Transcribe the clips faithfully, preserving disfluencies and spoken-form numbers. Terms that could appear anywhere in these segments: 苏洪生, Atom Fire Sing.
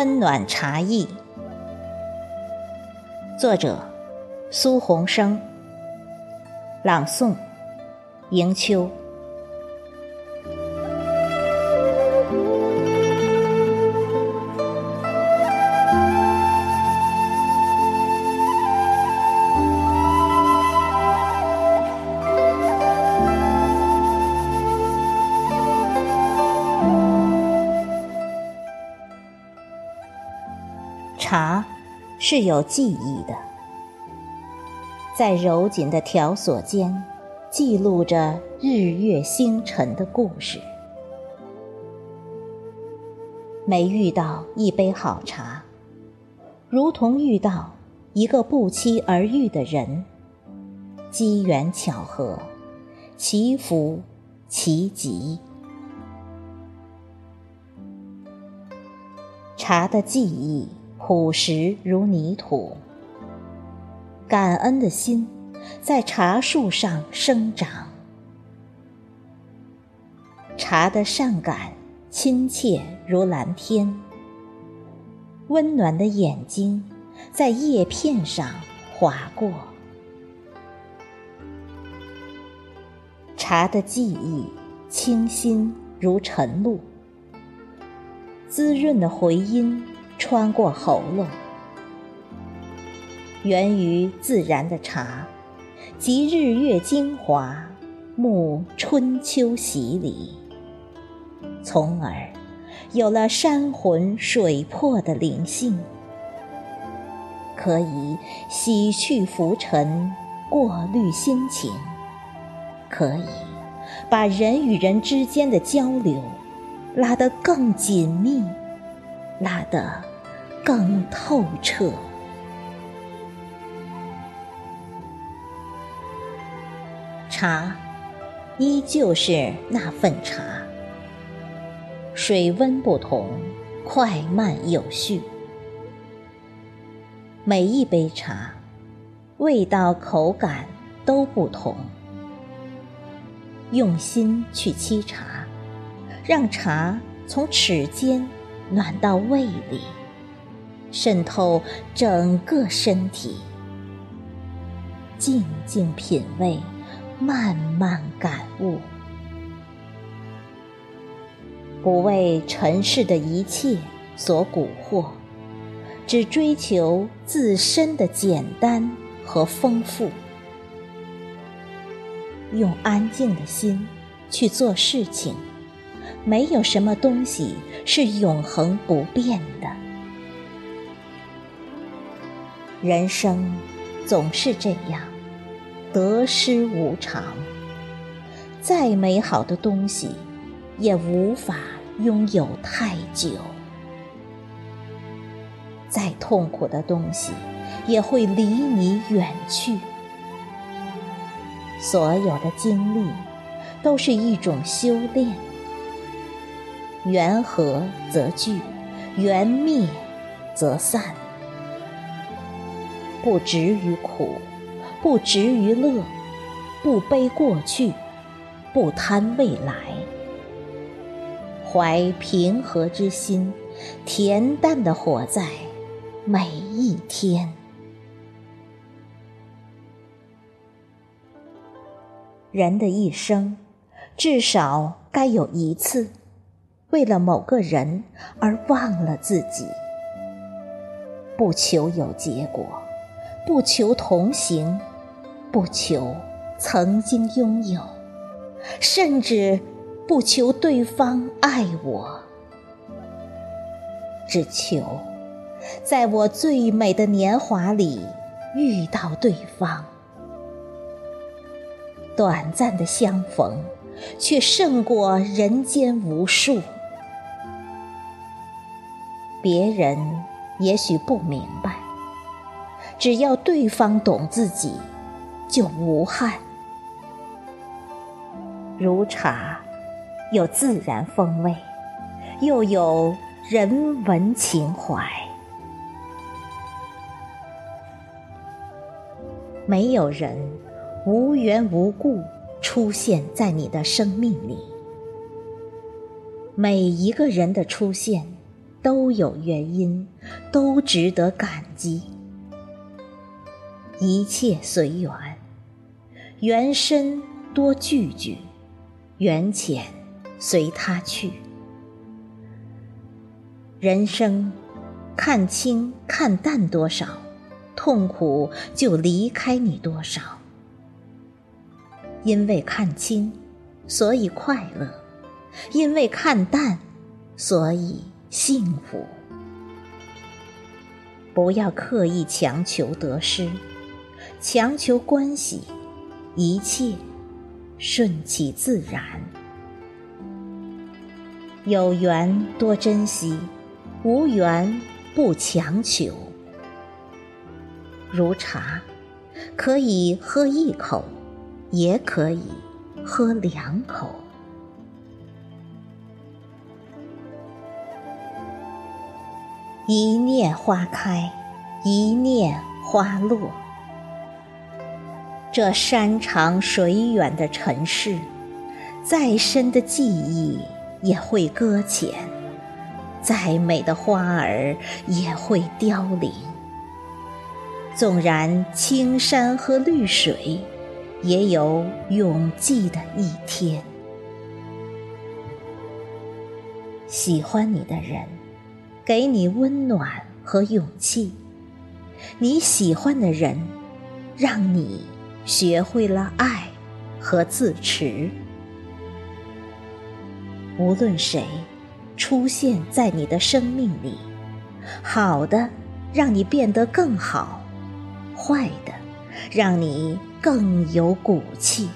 温暖茶艺。作者苏洪生，朗诵迎秋。茶是有记忆的，在柔紧的条索间记录着日月星辰的故事。每遇到一杯好茶，如同遇到一个不期而遇的人，机缘巧合，祈福奇迹。茶的记忆朴实如泥土，感恩的心在茶树上生长。茶的善感亲切如蓝天，温暖的眼睛在叶片上划过。茶的记忆清新如晨露，滋润的回音穿过喉咙，源于自然的茶，集日月精华，沐春秋洗礼，从而有了山魂水魄的灵性，可以洗去浮尘，过滤心情，可以把人与人之间的交流拉得更紧密，拉得更透彻。茶依旧是那份茶，水温不同，快慢有序。每一杯茶味道口感都不同，用心去沏茶，让茶从齿间暖到胃里，渗透整个身体，静静品味，慢慢感悟，不为尘世的一切所蛊惑，只追求自身的简单和丰富，用安静的心去做事情。没有什么东西是永恒不变的，人生总是这样，得失无常，再美好的东西也无法拥有太久，再痛苦的东西也会离你远去。所有的经历都是一种修炼，缘合则聚，缘灭则散。不执于苦，不执于乐，不悲过去，不贪未来，怀平和之心，恬淡地活在每一天。人的一生，至少该有一次为了某个人而忘了自己，不求有结果，不求同行，不求曾经拥有，甚至不求对方爱我，只求在我最美的年华里遇到对方。短暂的相逢，却胜过人间无数。别人也许不明白，只要对方懂自己，就无憾。如茶，有自然风味，又有人文情怀。没有人无缘无故出现在你的生命里，每一个人的出现都有原因，都值得感激。一切随缘，缘深多聚聚，缘浅随他去。人生看清看淡多少，痛苦就离开你多少。因为看清，所以快乐；因为看淡，所以幸福。不要刻意强求得失，强求关系，一切顺其自然。有缘多珍惜，无缘不强求。如茶，可以喝一口，也可以喝两口。一念花开，一念花落。这山长水远的尘世，再深的记忆也会搁浅，再美的花儿也会凋零。纵然青山和绿水，也有永记的一天。喜欢你的人，给你温暖和勇气；你喜欢的人，让你学会了爱和自持。无论谁出现在你的生命里，好的让你变得更好，坏的让你更有骨气。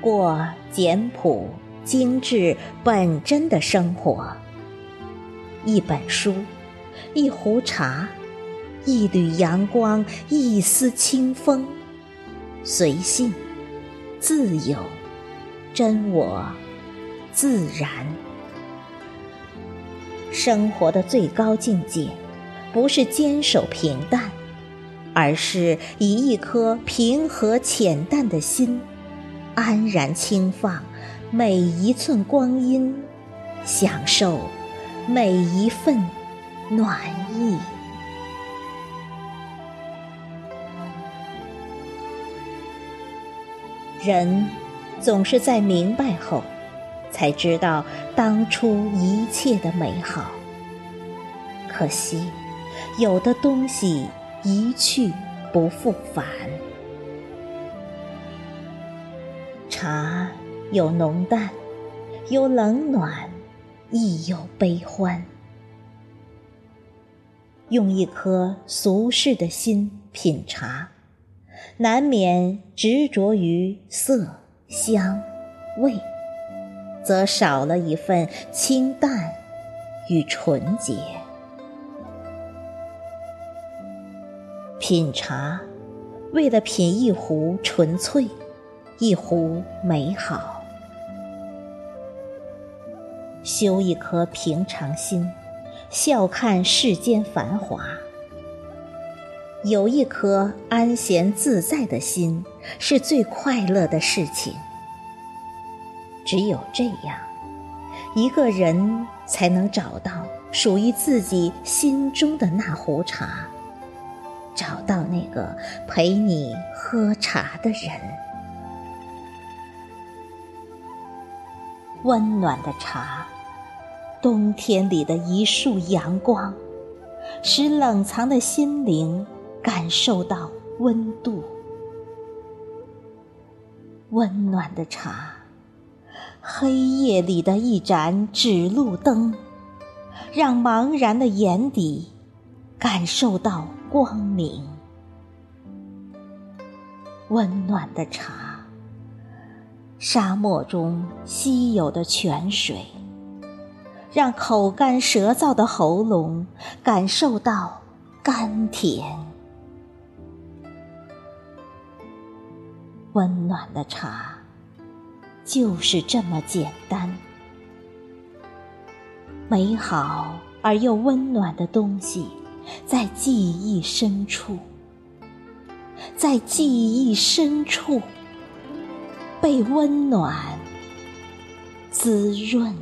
过简朴精致本真的生活，一本书，一壶茶，一缕阳光，一丝清风，随性自由，真我自然。生活的最高境界，不是坚守平淡，而是以一颗平和浅淡的心，安然轻放每一寸光阴，享受每一份暖意。人总是在明白后，才知道当初一切的美好。可惜，有的东西一去不复返。茶有浓淡，有冷暖，亦有悲欢。用一颗俗世的心品茶，难免执着于色香味，则少了一份清淡与纯洁。品茶，为了品一壶纯粹，一壶美好。修一颗平常心，笑看世间繁华。有一颗安闲自在的心，是最快乐的事情。只有这样，一个人才能找到属于自己心中的那壶茶，找到那个陪你喝茶的人。温暖的茶，冬天里的一束阳光，使冷藏的心灵感受到温度。温暖的茶，黑夜里的一盏指路灯，让茫然的眼底感受到光明。温暖的茶，沙漠中稀有的泉水，让口干舌燥的喉咙感受到甘甜。温暖的茶，就是这么简单。美好而又温暖的东西，在记忆深处，在记忆深处被温暖滋润。